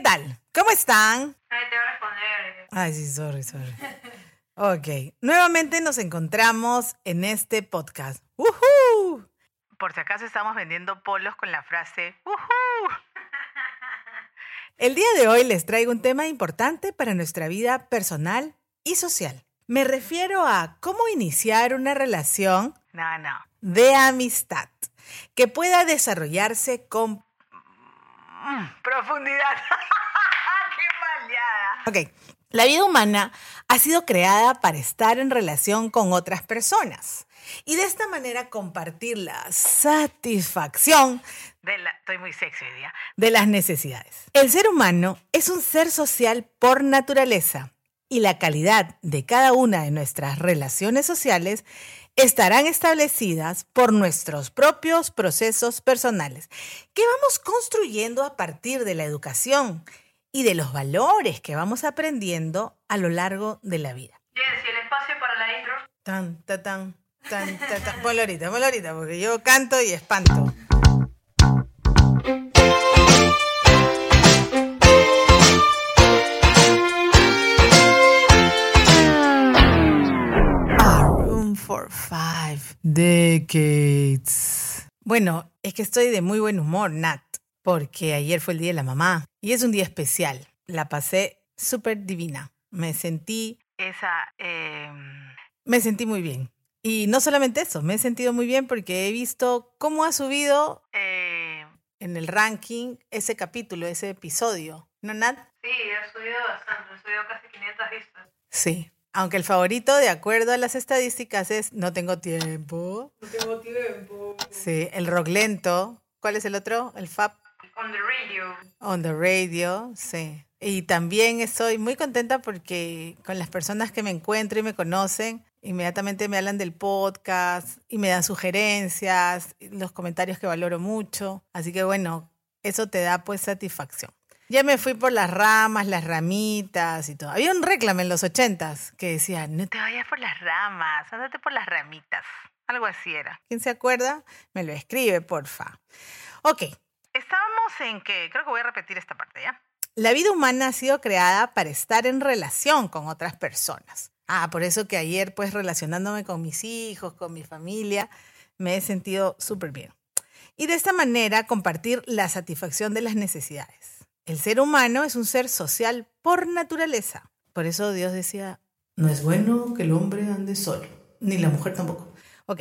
¿Qué tal? ¿Cómo están? Ay, te voy a responder. Ay, sí, sorry. Ok, nuevamente nos encontramos en este podcast. ¡Uhú! Por si acaso estamos vendiendo polos con la frase ¡Uhú! El día de hoy les traigo un tema importante para nuestra vida personal y social. Me refiero a cómo iniciar una relación de amistad que pueda desarrollarse con profundidad. ¡Qué maleada! Ok. La vida humana ha sido creada para estar en relación con otras personas y de esta manera compartir la satisfacción de las necesidades. El ser humano es un ser social por naturaleza y la calidad de cada una de nuestras relaciones sociales estarán establecidas por nuestros propios procesos personales que vamos construyendo a partir de la educación y de los valores que vamos aprendiendo a lo largo de la vida. Yes, ¿y el espacio para la intro? Tan, tan. Ponlo ahorita, porque yo canto y espanto. Room for 5 decades. Bueno, es que estoy de muy buen humor, Nat, porque ayer fue el Día de la Mamá y es un día especial. La pasé súper divina. Me sentí muy bien. Y no solamente eso, me he sentido muy bien porque he visto cómo ha subido en el ranking ese capítulo, ese episodio. ¿No, Nat? Sí, ha subido bastante. Ha subido casi 500 vistas. Sí. Aunque el favorito, de acuerdo a las estadísticas, es No Tengo Tiempo. No Tengo Tiempo. Sí, El Rock Lento. ¿Cuál es el otro? El FAP. On the Radio. On the Radio, sí. Y también estoy muy contenta porque con las personas que me encuentro y me conocen, inmediatamente me hablan del podcast y me dan sugerencias, los comentarios que valoro mucho. Así que bueno, eso te da pues satisfacción. Ya me fui por las ramas, las ramitas y todo. Había un reclamo en los 80s que decía, no te vayas por las ramas, ándate por las ramitas. Algo así era. ¿Quién se acuerda? Me lo escribe, porfa. Ok. Estábamos en que... Creo que voy a repetir esta parte, ¿ya? La vida humana ha sido creada para estar en relación con otras personas. Por eso que ayer, pues, relacionándome con mis hijos, con mi familia, me he sentido súper bien. Y de esta manera, compartir la satisfacción de las necesidades. El ser humano es un ser social por naturaleza. Por eso Dios decía, no es bueno que el hombre ande solo, ni la mujer tampoco. Ok,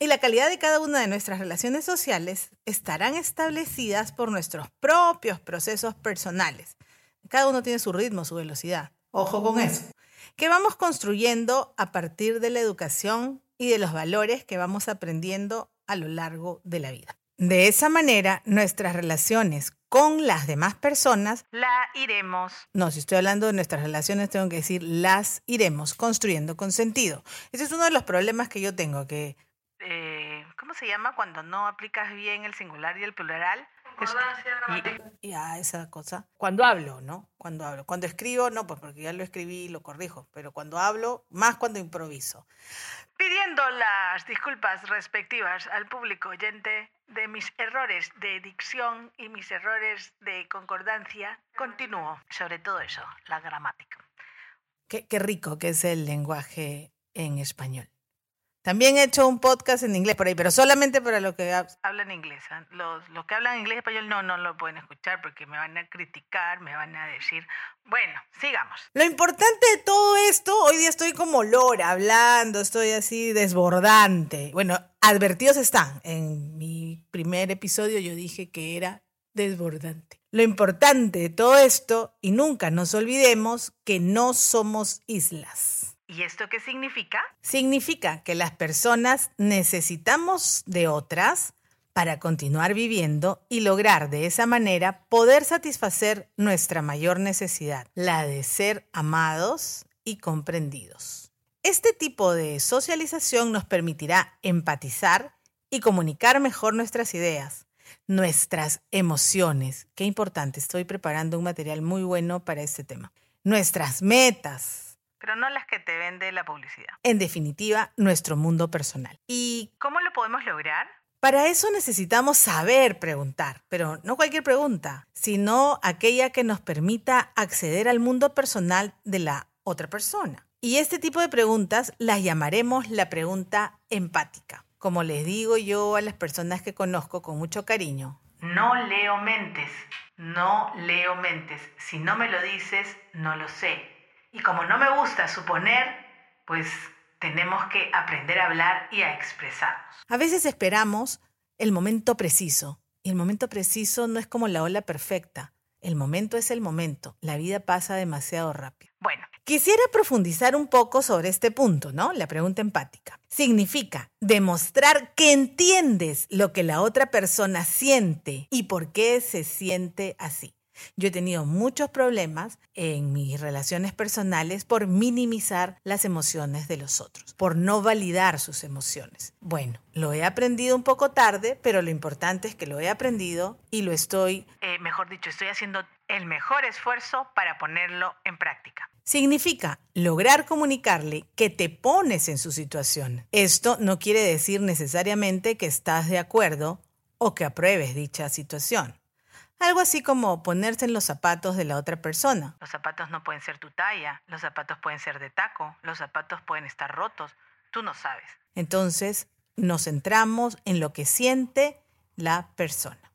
y la calidad de cada una de nuestras relaciones sociales estarán establecidas por nuestros propios procesos personales. Cada uno tiene su ritmo, su velocidad. Ojo con eso. Que vamos construyendo a partir de la educación y de los valores que vamos aprendiendo a lo largo de la vida. De esa manera, nuestras relaciones con las demás personas si estoy hablando de nuestras relaciones, tengo que decir las iremos construyendo con sentido. Ese es uno de los problemas que yo tengo, que... ¿Cómo se llama cuando no aplicas bien el singular y el plural? Esa cosa. Cuando hablo, ¿no? Cuando escribo, no, pues porque ya lo escribí y lo corrijo. Pero cuando hablo, más cuando improviso. Pidiendo las disculpas respectivas al público oyente de mis errores de dicción y mis errores de concordancia, continúo. Sobre todo eso, la gramática. Qué rico que es el lenguaje en español. También he hecho un podcast en inglés por ahí, pero solamente para los que hablan inglés. Los que hablan inglés y español no lo pueden escuchar porque me van a criticar, me van a decir... Bueno, sigamos. Lo importante de todo esto, hoy día estoy como Lora hablando, estoy así desbordante. Bueno, advertidos están. En mi primer episodio yo dije que era desbordante. Lo importante de todo esto, y nunca nos olvidemos, que no somos islas. ¿Y esto qué significa? Significa que las personas necesitamos de otras para continuar viviendo y lograr de esa manera poder satisfacer nuestra mayor necesidad, la de ser amados y comprendidos. Este tipo de socialización nos permitirá empatizar y comunicar mejor nuestras ideas, nuestras emociones. Qué importante, estoy preparando un material muy bueno para este tema. Nuestras metas. Pero no las que te vende la publicidad. En definitiva, nuestro mundo personal. ¿Y cómo lo podemos lograr? Para eso necesitamos saber preguntar, pero no cualquier pregunta, sino aquella que nos permita acceder al mundo personal de la otra persona. Y este tipo de preguntas las llamaremos la pregunta empática. Como les digo yo a las personas que conozco con mucho cariño, no leo mentes, no leo mentes. Si no me lo dices, no lo sé. Y como no me gusta suponer, pues tenemos que aprender a hablar y a expresarnos. A veces esperamos el momento preciso. Y el momento preciso no es como la ola perfecta. El momento es el momento. La vida pasa demasiado rápido. Bueno, quisiera profundizar un poco sobre este punto, ¿no? La pregunta empática. Significa demostrar que entiendes lo que la otra persona siente y por qué se siente así. Yo he tenido muchos problemas en mis relaciones personales por minimizar las emociones de los otros, por no validar sus emociones. Bueno, lo he aprendido un poco tarde, pero lo importante es que lo he aprendido y lo estoy haciendo el mejor esfuerzo para ponerlo en práctica. Significa lograr comunicarle que te pones en su situación. Esto no quiere decir necesariamente que estás de acuerdo o que apruebes dicha situación. Algo así como ponerse en los zapatos de la otra persona. Los zapatos no pueden ser tu talla, los zapatos pueden ser de taco, los zapatos pueden estar rotos, tú no sabes. Entonces nos centramos en lo que siente la persona.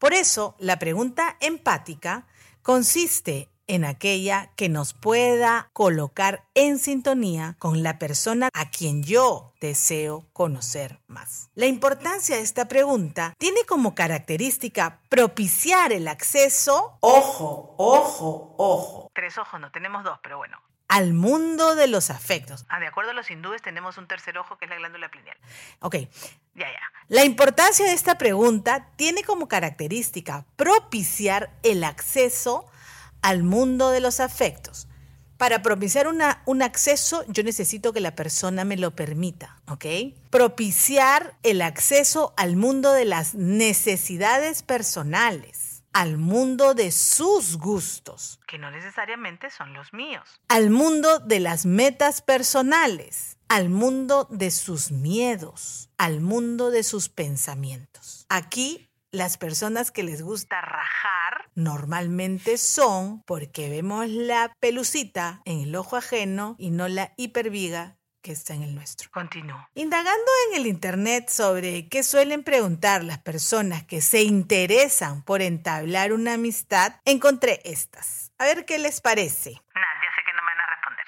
Por eso la pregunta empática consiste en aquella que nos pueda colocar en sintonía con la persona a quien yo deseo conocer más. La importancia de esta pregunta tiene como característica propiciar el acceso, ojo. Tres ojos, no tenemos dos, pero bueno. Al mundo de los afectos. De acuerdo a los hindúes tenemos un tercer ojo que es la glándula pineal. Ok. Ya. La importancia de esta pregunta tiene como característica propiciar el acceso al mundo de los afectos. Para propiciar un acceso, yo necesito que la persona me lo permita, ¿ok? Propiciar el acceso al mundo de las necesidades personales, al mundo de sus gustos, que no necesariamente son los míos, al mundo de las metas personales, al mundo de sus miedos, al mundo de sus pensamientos. Aquí, las personas que les gusta rajar normalmente son porque vemos la pelucita en el ojo ajeno y no la hiperviga que está en el nuestro. Continúo. Indagando en el internet sobre qué suelen preguntar las personas que se interesan por entablar una amistad, encontré estas. A ver qué les parece. Ya sé que no me van a responder.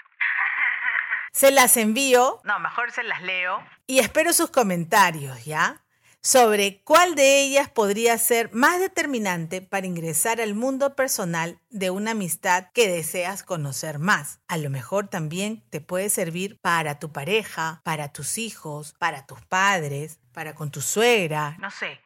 Se las envío. No, mejor se las leo. Y espero sus comentarios, ¿ya? Sobre cuál de ellas podría ser más determinante para ingresar al mundo personal de una amistad que deseas conocer más. A lo mejor también te puede servir para tu pareja, para tus hijos, para tus padres, para con tu suegra. No sé,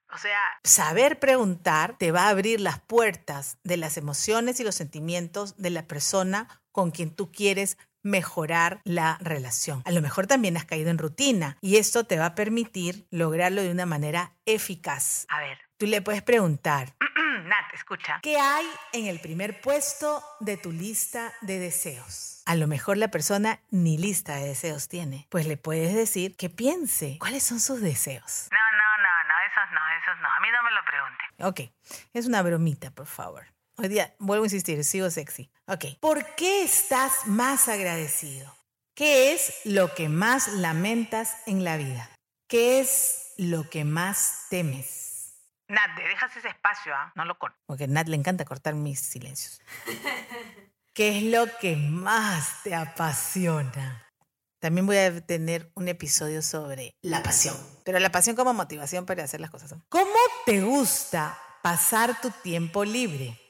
saber preguntar te va a abrir las puertas de las emociones y los sentimientos de la persona con quien tú quieres mejorar la relación. A lo mejor también has caído en rutina y esto te va a permitir lograrlo de una manera eficaz. A ver, tú le puedes preguntar, Nat, escucha, ¿qué hay en el primer puesto de tu lista de deseos? A lo mejor la persona ni lista de deseos tiene. Pues le puedes decir que piense cuáles son sus deseos. No, esos no. A mí no me lo pregunten. Ok, es una bromita, por favor. Hoy día, vuelvo a insistir, sigo sexy. Ok. ¿Por qué estás más agradecido? ¿Qué es lo que más lamentas en la vida? ¿Qué es lo que más temes? Nat, dejas ese espacio, no lo corto. Porque a Nat le encanta cortar mis silencios. ¿Qué es lo que más te apasiona? También voy a tener un episodio sobre la pasión. Pero la pasión como motivación para hacer las cosas. ¿Cómo te gusta pasar tu tiempo libre?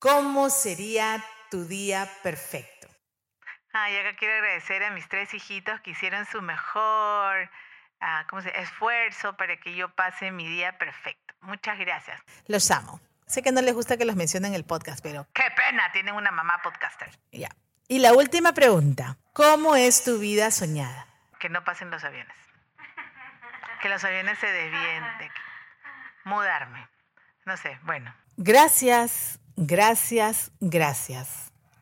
¿Cómo sería tu día perfecto? Y acá quiero agradecer a mis tres hijitos que hicieron su mejor esfuerzo para que yo pase mi día perfecto. Muchas gracias. Los amo. Sé que no les gusta que los mencionen en el podcast, pero ¡qué pena! Tienen una mamá podcaster. Ya. Y la última pregunta. ¿Cómo es tu vida soñada? Que no pasen los aviones. Que los aviones se desvíen de aquí. Mudarme. No sé, bueno. Gracias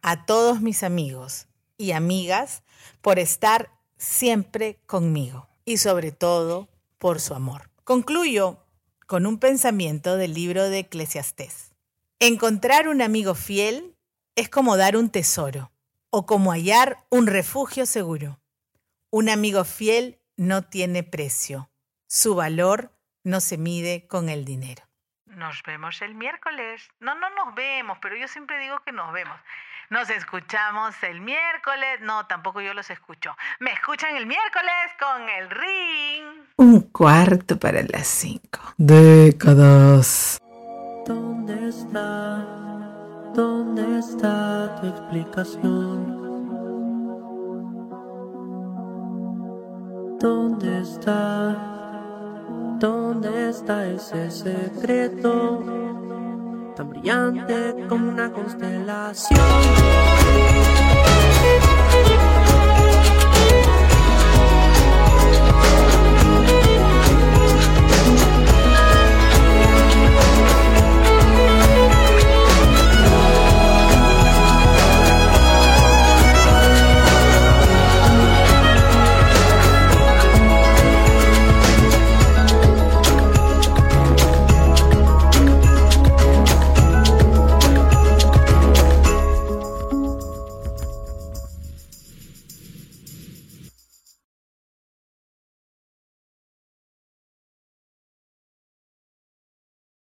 a todos mis amigos y amigas por estar siempre conmigo y sobre todo por su amor. Concluyo con un pensamiento del libro de Eclesiastés. Encontrar un amigo fiel es como dar un tesoro o como hallar un refugio seguro. Un amigo fiel no tiene precio. Su valor no se mide con el dinero. Nos vemos el miércoles. No nos vemos, pero yo siempre digo que nos vemos. Nos escuchamos el miércoles. No, tampoco yo los escucho. Me escuchan el miércoles con el ring. 4:45. Décadas. ¿Dónde está tu explicación? ¿Dónde está? ¿Dónde está ese secreto tan brillante como una constelación?